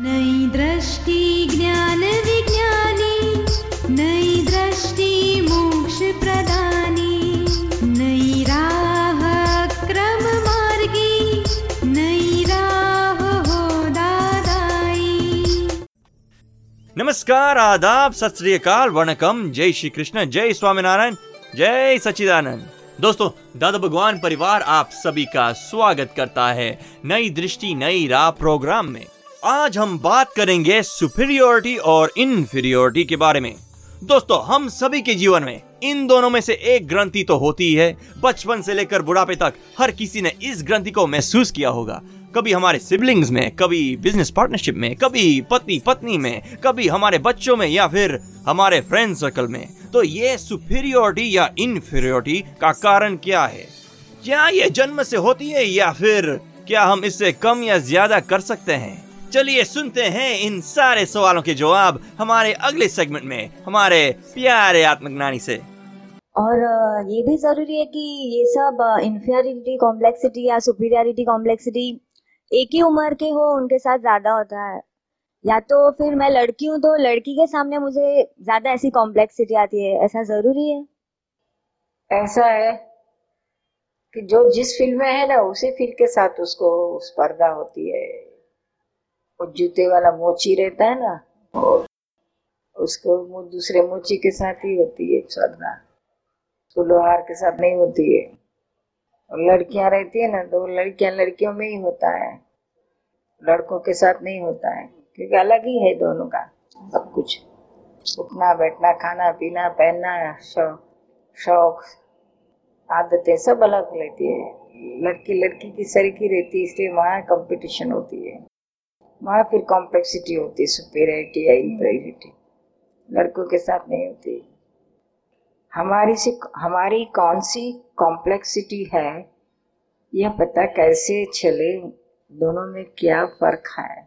नई दृष्टि ज्ञान विज्ञानी, नई दृष्टि मोक्ष प्रदानी, नई राह क्रम मार्गी, नई राह हो दादाई। नमस्कार, आदाब, सत श्री अकाल, वणकम, जय श्री कृष्ण, जय स्वामीनारायण, जय सच्चिदानंद। दोस्तों, दादा भगवान परिवार आप सभी का स्वागत करता है नई दृष्टि नई राह प्रोग्राम में। आज हम बात करेंगे सुपीरियोरिटी और इन्फीरियोरिटी के बारे में। दोस्तों, हम सभी के जीवन में इन दोनों में से एक ग्रंथि तो होती है। बचपन से लेकर बुढ़ापे तक हर किसी ने इस ग्रंथि को महसूस किया होगा। कभी हमारे सिबलिंग्स में, कभी बिजनेस पार्टनरशिप में, कभी पति पत्नी में, कभी हमारे बच्चों में या फिर हमारे फ्रेंड सर्कल में। तो ये सुपीरियोरिटी या इन्फीरियोरिटी का कारण क्या है? क्या ये जन्म से होती है या फिर क्या हम इससे कम या ज्यादा कर सकते हैं? चलिए सुनते हैं इन सारे सवालों के जवाब हमारे अगले सेगमेंट में हमारे प्यारे आत्मज्ञानी से। और ये भी जरूरी है कि ये सब इन्फीरियरिटी कॉम्प्लेक्सिटी या सुपीरियरिटी कॉम्प्लेक्सिटी एक ही उम्र के हो, उनके साथ ज्यादा होता है। या तो फिर मैं लड़की हूँ तो लड़की के सामने मुझे ज्यादा ऐसी कॉम्प्लेक्सिटी आती है, ऐसा जरूरी है? ऐसा है कि जो जिस फील्ड में है ना, उसी फील्ड के साथ उसको स्पर्धा होती है। जूते वाला मोची रहता है ना, और उसको दूसरे मोची के साथ ही होती है स्पर्धा, तो लोहार के साथ नहीं होती है। और लड़कियां रहती है ना, तो लड़कियां लड़कियों में ही होता है, लड़कों के साथ नहीं होता है, क्योंकि अलग ही है दोनों का सब कुछ। उठना बैठना, खाना पीना, पहनना, शौक, आदतें सब अलग रहती है। लड़की लड़की की सरीकी रहती है, इसलिए वहाँ कॉम्पिटिशन होती है, वहाँ फिर कॉम्प्लेक्सिटी होती है, सुपीरियरिटी या इन्फीरियरिटी लड़कों के साथ नहीं होती। हमारी कौन सी कॉम्प्लेक्सिटी है यह पता कैसे चले, दोनों में क्या फर्क है?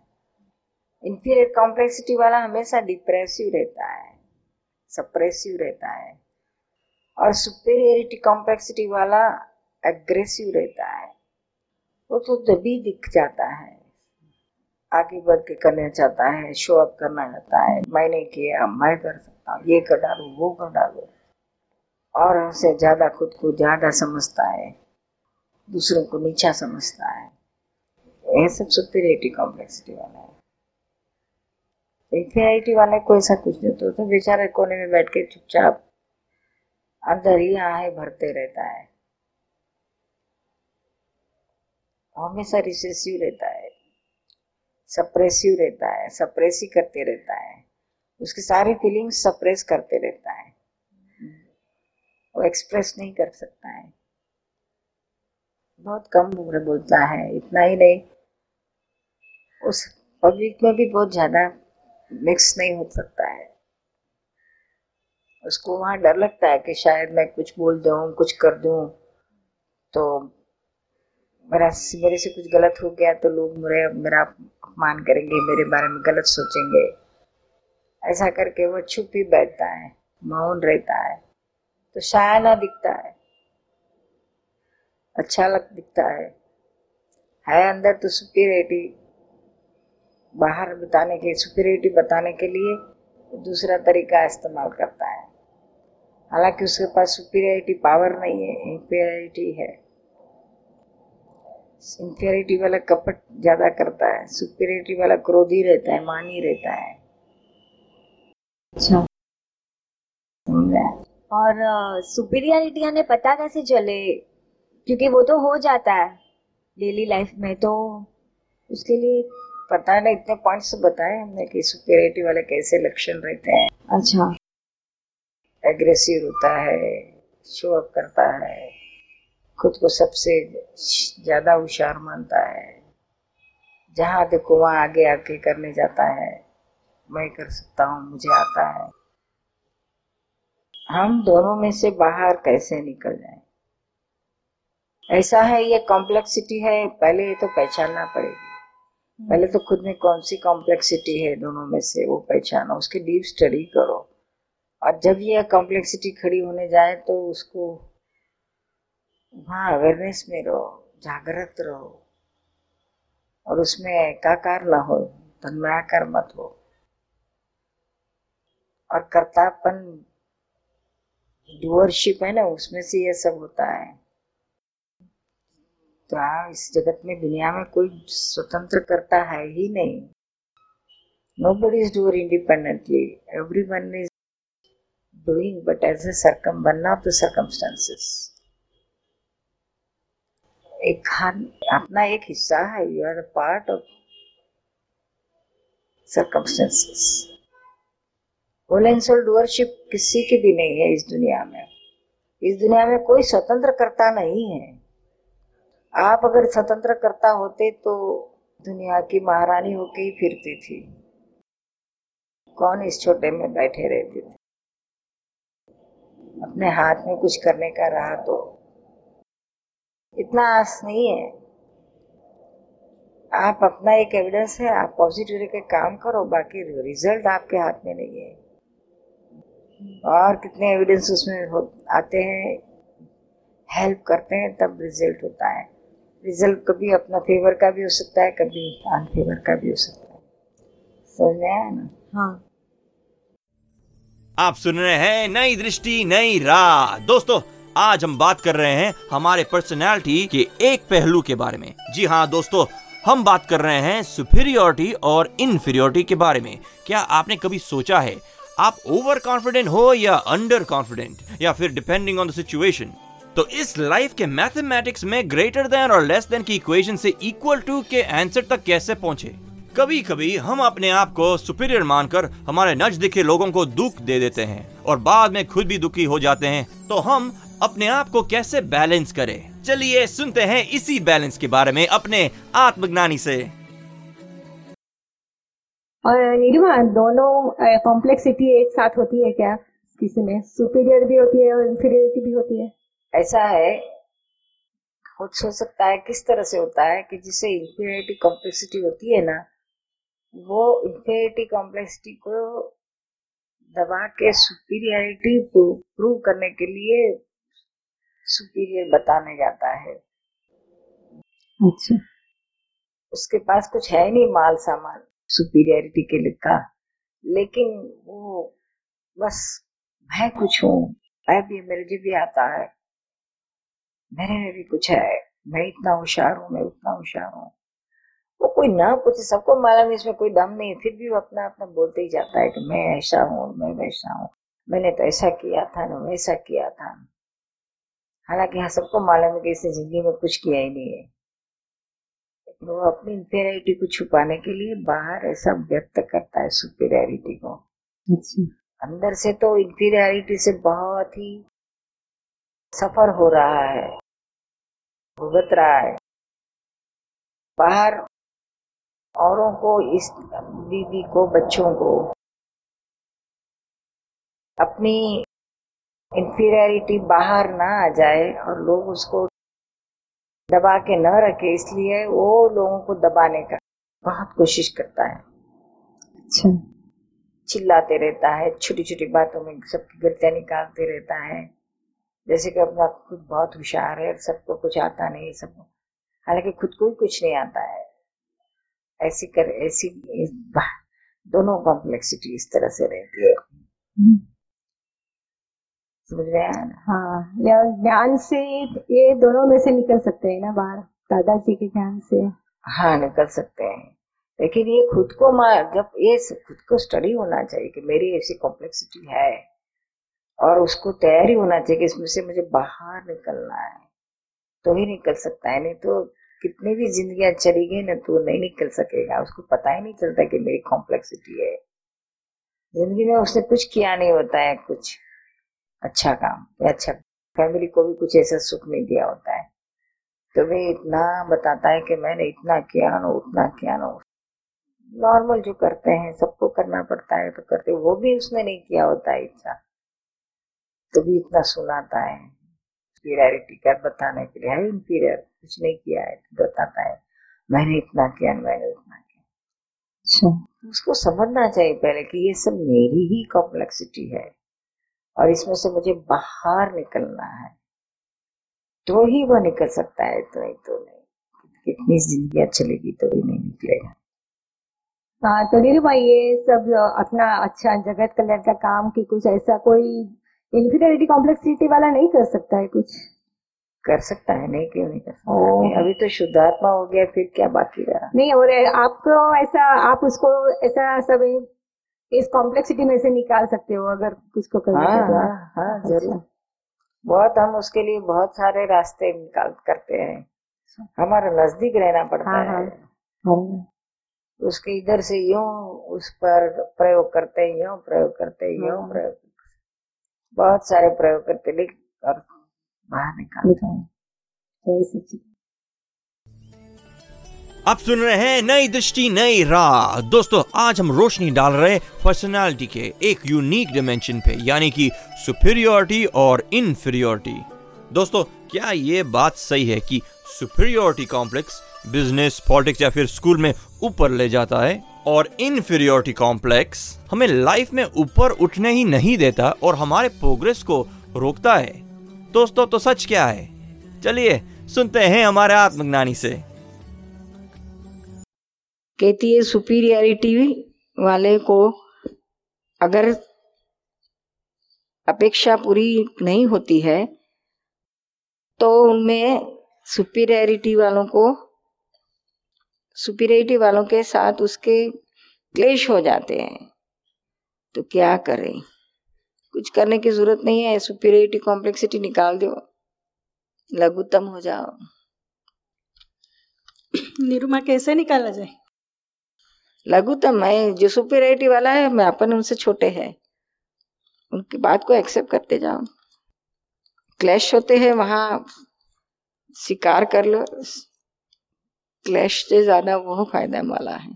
इन्फीरियर कॉम्प्लेक्सिटी वाला हमेशा डिप्रेसिव रहता है, सप्रेसिव रहता है, और सुपीरियरिटी कॉम्प्लेक्सिटी वाला एग्रेसिव रहता है। वो तो तभी दिख जाता है, आगे बढ़ के करना चाहता है, शो अप करना चाहता है, मैंने किया, मैं कर सकता हूँ, ये कर डालू, वो कर डालू, और उसे ज़्यादा खुद को ज़्यादा समझता है, दूसरों को नीचा समझता है। यह सब सुपीरियरिटी कॉम्प्लेक्सिटी वाला है। इन्फीरियरिटी वाले को ऐसा कुछ नहीं होता, तो बेचारे कोने में बैठ के चुपचाप अंदर ही आहें भरते रहता है, हमेशा रिसेसिव रहता है, सप्रेसिव रहता है, सप्रेस ही करते रहता है, उसकी सारी फीलिंग्स सप्रेस करते रहता है, वो एक्सप्रेस नहीं कर सकता है। बहुत कम बोलता है, इतना ही नहीं, उस पब्लिक में भी बहुत ज़्यादा मिक्स नहीं हो सकता है। उसको वहाँ डर लगता है कि शायद मैं कुछ बोल दूँ, कुछ कर दूँ, तो मेरे से कुछ गलत हो गया तो लोग मेरा अपमान करेंगे, मेरे बारे में गलत सोचेंगे, ऐसा करके वो छुप ही बैठता है, मौन रहता है, तो शायना दिखता है, अच्छा लग दिखता है अंदर तो सुपीरियरिटी बाहर बताने के, सुपीरियरिटी बताने के लिए दूसरा तरीका इस्तेमाल करता है। हालांकि उसके पास सुपीरियरिटी पावर नहीं है, इन्फीरियरिटी है। इन्फीरियरिटी वाला कपट ज्यादा करता है, सुपीरियरिटी वाला क्रोधी रहता है, मानी रहता है। अच्छा, और सुपीरियरिटी यानी पता कैसे चले? क्योंकि वो तो हो जाता है डेली लाइफ में, तो उसके लिए पता नहीं। इतने पॉइंट्स बताए हमने कि सुपीरियरिटी वाले कैसे लक्षण रहते हैं। अच्छा, एग्रेसिव होता है, शो अप करता है, खुद को सबसे ज्यादा होशियार मानता है, जहाँ देखो वहाँ आगे आके करने जाता है, मैं कर सकता हूँ, मुझे आता है। हम दोनों में से बाहर कैसे निकल जाए? ऐसा है, ये कॉम्प्लेक्सिटी है, पहले तो पहचानना पड़ेगी। पहले तो खुद में कौन सी कॉम्प्लेक्सिटी है दोनों में से, वो पहचानो, उसकी डीप स्टडी करो, और जब ये कॉम्प्लेक्सिटी खड़ी होने जाए तो उसको वहाँ अवेयरनेस में रहो, जागृत रहो, और उसमें एकाकार ना हो, तुम निराकार मत हो। और कर्तापन डुअरशिप है ना, उसमें से ये सब होता है। तो इस जगत में दुनिया में कोई स्वतंत्र करता है ही नहीं। Nobody is doing independently. Everyone is doing but as a circumvention of the circumstances. एक अपना एक हिस्सा है, you are a part of circumstances. Whole and soul doership किसी की भी नहीं है इस दुनिया में। इस दुनिया में कोई स्वतंत्र करता नहीं है। आप अगर स्वतंत्र करता होते तो दुनिया की महारानी होके ही फिरती थी। कौन इस छोटे में बैठे रहते थे? अपने हाथ में कुछ करने का रहा तो इतना आस नहीं है। आप अपना एक एविडेंस है, आप पॉजिटिव रह के काम करो, बाकी रिजल्ट आपके हाथ में नहीं है। और कितने एविडेंस उसमें आते हैं, हेल्प करते हैं, तब रिजल्ट होता है। रिजल्ट कभी अपना फेवर का भी हो सकता है, कभी अनफेवर का भी हो सकता है। समझ में आया ना? हाँ। आप सुन रहे हैं नई दृष्टि नई राह। दोस्तों, आज हम बात कर रहे हैं हमारे पर्सनालिटी के एक पहलू के बारे में। जी हाँ दोस्तों, हम बात कर रहे हैं सुपीरियरिटी और इन्फीरियरिटी के बारे में। क्या आपने कभी सोचा है आप ओवर कॉन्फिडेंट हो या अंडर कॉन्फिडेंट, या फिर डिपेंडिंग ऑन द सिचुएशन? तो इस लाइफ के मैथमेटिक्स में ग्रेटर देन और लेस देन की इक्वेशन से इक्वल टू के आंसर तक कैसे पहुंचे? कभी कभी हम अपने आप को सुपीरियर मानकर हमारे नजदीके लोगों को दुख दे देते हैं और बाद में खुद भी दुखी हो जाते हैं। तो हम अपने आप को कैसे बैलेंस करें? चलिए सुनते हैं इसी बैलेंस के बारे में अपने आत्मज्ञानी से। और निरुमा, दोनों कॉम्प्लेक्सिटी एक साथ होती है क्या? किसी में सुपीरियर भी होती है और इंफीरियरिटी भी होती है? ऐसा है, कुछ हो सकता है। किस तरह से होता है कि जिसे इंफीरियरिटी कॉम्प्लेक्सिटी होती है ना, वो इंफीरियरिटी कॉम्प्लेक्सिटी को दबा के सुपीरियरिटी को प्रूव करने के लिए सुपीरियर बताने जाता है। अच्छा। उसके पास कुछ है नहीं माल सामान सुपीरियरिटी के लिए का, लेकिन वो बस मैं कुछ हूँ, मुझे भी आता है, मेरे में भी कुछ है, मैं इतना होशियार हूँ, मैं उतना होशियार हूँ। वो कोई ना पूछे, सबको मालूम है इसमें कोई दम नहीं, फिर भी वो अपना अपना बोलते ही जाता है कि मैं ऐसा हूँ, मैं वैसा हूँ, मैंने तो ऐसा किया था ना, वैसा किया था। हालांकि हाँ, सबको मालूम है कि इसने जिंदगी में कुछ किया ही नहीं है, लेकिन वो अपनी इंफीरियरिटी को छुपाने के लिए बाहर ऐसा व्यक्त करता है सुपीरियरिटी को। अंदर से तो इंफीरियरिटी से बहुत ही सफर हो रहा है, भुगत रहा है। बाहर औरों को, इस बीवी को, बच्चों को अपनी इंफीरियरिटी बाहर ना आ जाए और लोग उसको दबा के न रखे, इसलिए वो लोगों को दबाने का बहुत कोशिश करता है। अच्छा। चिल्लाते रहता है, छोटी छोटी बातों में सबकी गिरतियाँ निकालते रहता है, जैसे कि अपना खुद बहुत होशियार है, सबको कुछ आता नहीं, सबको, हालांकि खुद को ही कुछ नहीं आता है। ऐसी दोनों कॉम्प्लेक्सिटी इस तरह से रहती है। समझ में आया ना? हाँ, ज्ञान से ये दोनों में से निकल सकते हैं ना बाहर, दादाजी के ज्ञान से। हाँ, निकल सकते हैं, लेकिन ये खुद को जब ये खुद को स्टडी होना चाहिए कि मेरी ऐसी कॉम्प्लेक्सिटी है, और उसको तैयारी होना चाहिए कि इसमें से मुझे बाहर निकलना है, तो ही निकल सकता है। नहीं तो कितनी भी जिंदगियां चली गई ना, तो नहीं निकल सकेगा। उसको पता ही नहीं चलता कि मेरी कॉम्प्लेक्सिटी है। जिंदगी में उसने कुछ किया नहीं होता है, कुछ अच्छा काम या अच्छा, फैमिली को भी कुछ ऐसा सुख नहीं दिया होता है, तो वे इतना बताता है कि मैंने इतना किया ना, उतना किया ना। नॉर्मल जो करते हैं, सबको करना पड़ता है तो करते, वो भी उसने नहीं किया होता है इच्छा, तो भी इतना सुनाता है इंफीरियरिटी का बताने के लिए। है इंफीरियर, कुछ नहीं किया है तो बताता है मैंने इतना किया, मैंने उतना किया। उसको समझना चाहिए पहले कि ये सब मेरी ही कॉम्प्लेक्सिटी है और इसमें से मुझे बाहर निकलना है, तो ही वह निकल सकता है। तो नहीं, कितनी जिंदगी चलेगी तो भी नहीं निकलेगा। हाँ तो नीरू भाई ये सब अपना अच्छा जगत कल्याण का काम की कुछ ऐसा कोई इन्फीरियरिटी कॉम्प्लेक्सिटी वाला नहीं कर सकता है, कुछ कर सकता है, नहीं क्यों नहीं कर सकता। अभी तो शुद्धात्मा हो गया, फिर क्या बाकी रहा। नहीं और आपको ऐसा आप उसको ऐसा सब इस कॉम्प्लेक्सिटी में से निकाल सकते हो अगर कुछ को करना है। हाँ, जरूर। बहुत हम उसके लिए बहुत सारे रास्ते निकाल करते हैं, हमारा नजदीक रहना पड़ता है, उसके इधर से यूं उस पर प्रयोग करते यूं प्रयोग करते यूं प्रयोग बहुत सारे प्रयोग करते लेकिन बाहर निकालते हैं। आप सुन रहे हैं नई दृष्टि नई राह। दोस्तों आज हम रोशनी डाल रहे पर्सनालिटी के एक यूनिक डिमेंशन पे, यानी कि सुपीरियरिटी और इनफीरियरिटी। दोस्तों क्या ये बात सही है कि सुपीरियरिटी कॉम्प्लेक्स बिजनेस, पॉलिटिक्स या फिर स्कूल में ऊपर ले जाता है और इनफीरियरिटी कॉम्प्लेक्स हमें लाइफ में ऊपर उठने ही नहीं देता और हमारे प्रोग्रेस को रोकता है? दोस्तों तो सच क्या है, चलिए सुनते हैं हमारे आत्मज्ञानी से। कहती है सुपीरियरिटी वाले को अगर अपेक्षा पूरी नहीं होती है तो उनमें सुपीरियरिटी वालों के साथ उसके क्लेश हो जाते हैं। तो क्या करें, कुछ करने की जरूरत नहीं है, सुपीरियरिटी कॉम्प्लेक्सिटी निकाल दो, लघुतम हो जाओ। निरुमा कैसे निकाला जाए? लघुतम है जो सुपीरियरिटी वाला है, मैं अपन उनसे छोटे हैं, उनकी बात को एक्सेप्ट करते जाओ। क्लैश होते हैं वहां, स्वीकार कर लो, क्लैश से ज्यादा वो फायदा वाला है।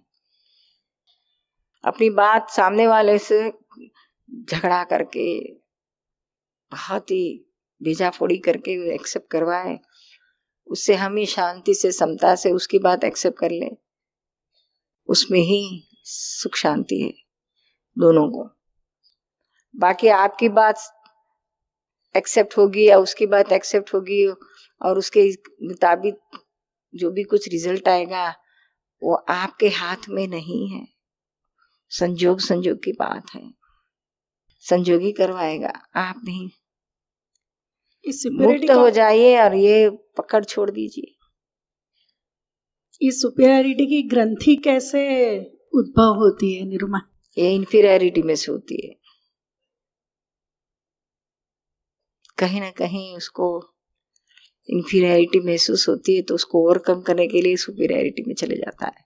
अपनी बात सामने वाले से झगड़ा करके बहुत ही भेजा फोड़ी करके एक्सेप्ट करवाए, उससे हम ही शांति से समता से उसकी बात एक्सेप्ट कर ले, उसमें ही सुख शांति है दोनों को। बाकी आपकी बात एक्सेप्ट होगी या उसकी बात एक्सेप्ट होगी और उसके मुताबिक जो भी कुछ रिजल्ट आएगा वो आपके हाथ में नहीं है, संजोग की बात है, संजोगी करवाएगा, आप नहीं। मुक्त हो जाइए और ये पकड़ छोड़ दीजिए। इस सुपीरियरिटी की ग्रंथि कैसे उद्भव होती है निरुमा? ये इनफीरियरिटी में से होती है, कहीं ना कहीं उसको इनफीरियरिटी महसूस होती है तो उसको ओवरकम करने के लिए सुपीरियरिटी में चले जाता है।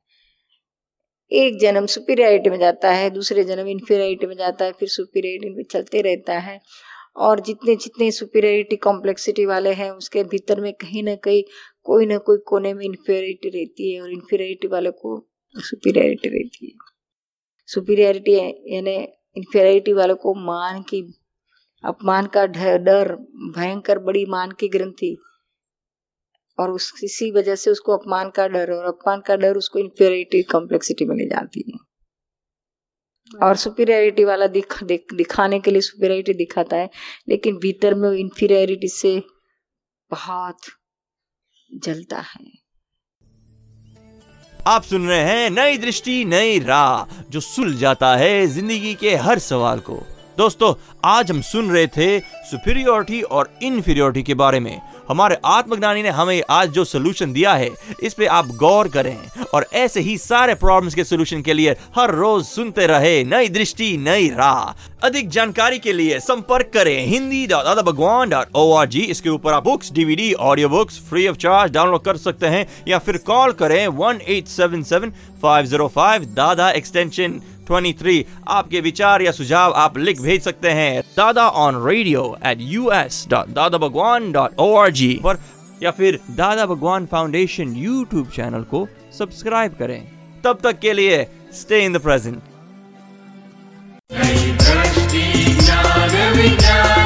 एक जन्म सुपीरियरिटी में जाता है, दूसरे जन्म इनफीरियरिटी में जाता है, फिर सुपीरियरिटी में चलते रहता है। और जितने जितने सुपीरियरिटी कॉम्प्लेक्सिटी वाले हैं उसके भीतर में कहीं ना कहीं कोई ना कोई कोने में इनफीरियरिटी रहती है और इनफीरियरिटी वाले को सुपीरियरिटी रहती है। सुपीरियरिटी यानी इनफीरियरिटी वाले को मान की अपमान का डर, भयंकर बड़ी मान की ग्रंथि, और उसी वजह से उसको अपमान का डर, और अपमान का डर उसको इनफीरियरिटी कॉम्प्लेक्सिटी में ले जाती है। और सुपीरियरिटी वाला दिखाने के लिए सुपीरियरिटी दिखाता है, लेकिन भीतर में वो इनफीरियरिटी से बहुत जलता है। आप सुन रहे हैं नई दृष्टि नई राह, जो सुलझ जाता है जिंदगी के हर सवाल को। दोस्तों आज हम सुन रहे थे सुपीरियरिटी और इनफीरियरिटी के बारे में। हमारे आत्मज्ञानी ने हमें आज जो सोल्यूशन दिया है इस पे आप गौर करें और ऐसे ही सारे प्रॉब्लम्स के सोल्यूशन के लिए हर रोज सुनते रहे नई दृष्टि नई राह। अधिक जानकारी के लिए संपर्क करें hindi.dadabhagwan.org। इसके ऊपर आप books, DVD, audio books free of charge download कर सकते हैं या फिर कॉल करें 1-877-505 दादा एक्सटेंशन 23। आपके विचार या सुझाव आप लिख भेज सकते हैं दादा ऑन radio@us.dadabhagwan.org पर, या फिर Dada Bhagwan foundation YouTube channel को सब्सक्राइब करें। तब तक के लिए स्टे इन द प्रेजेंट।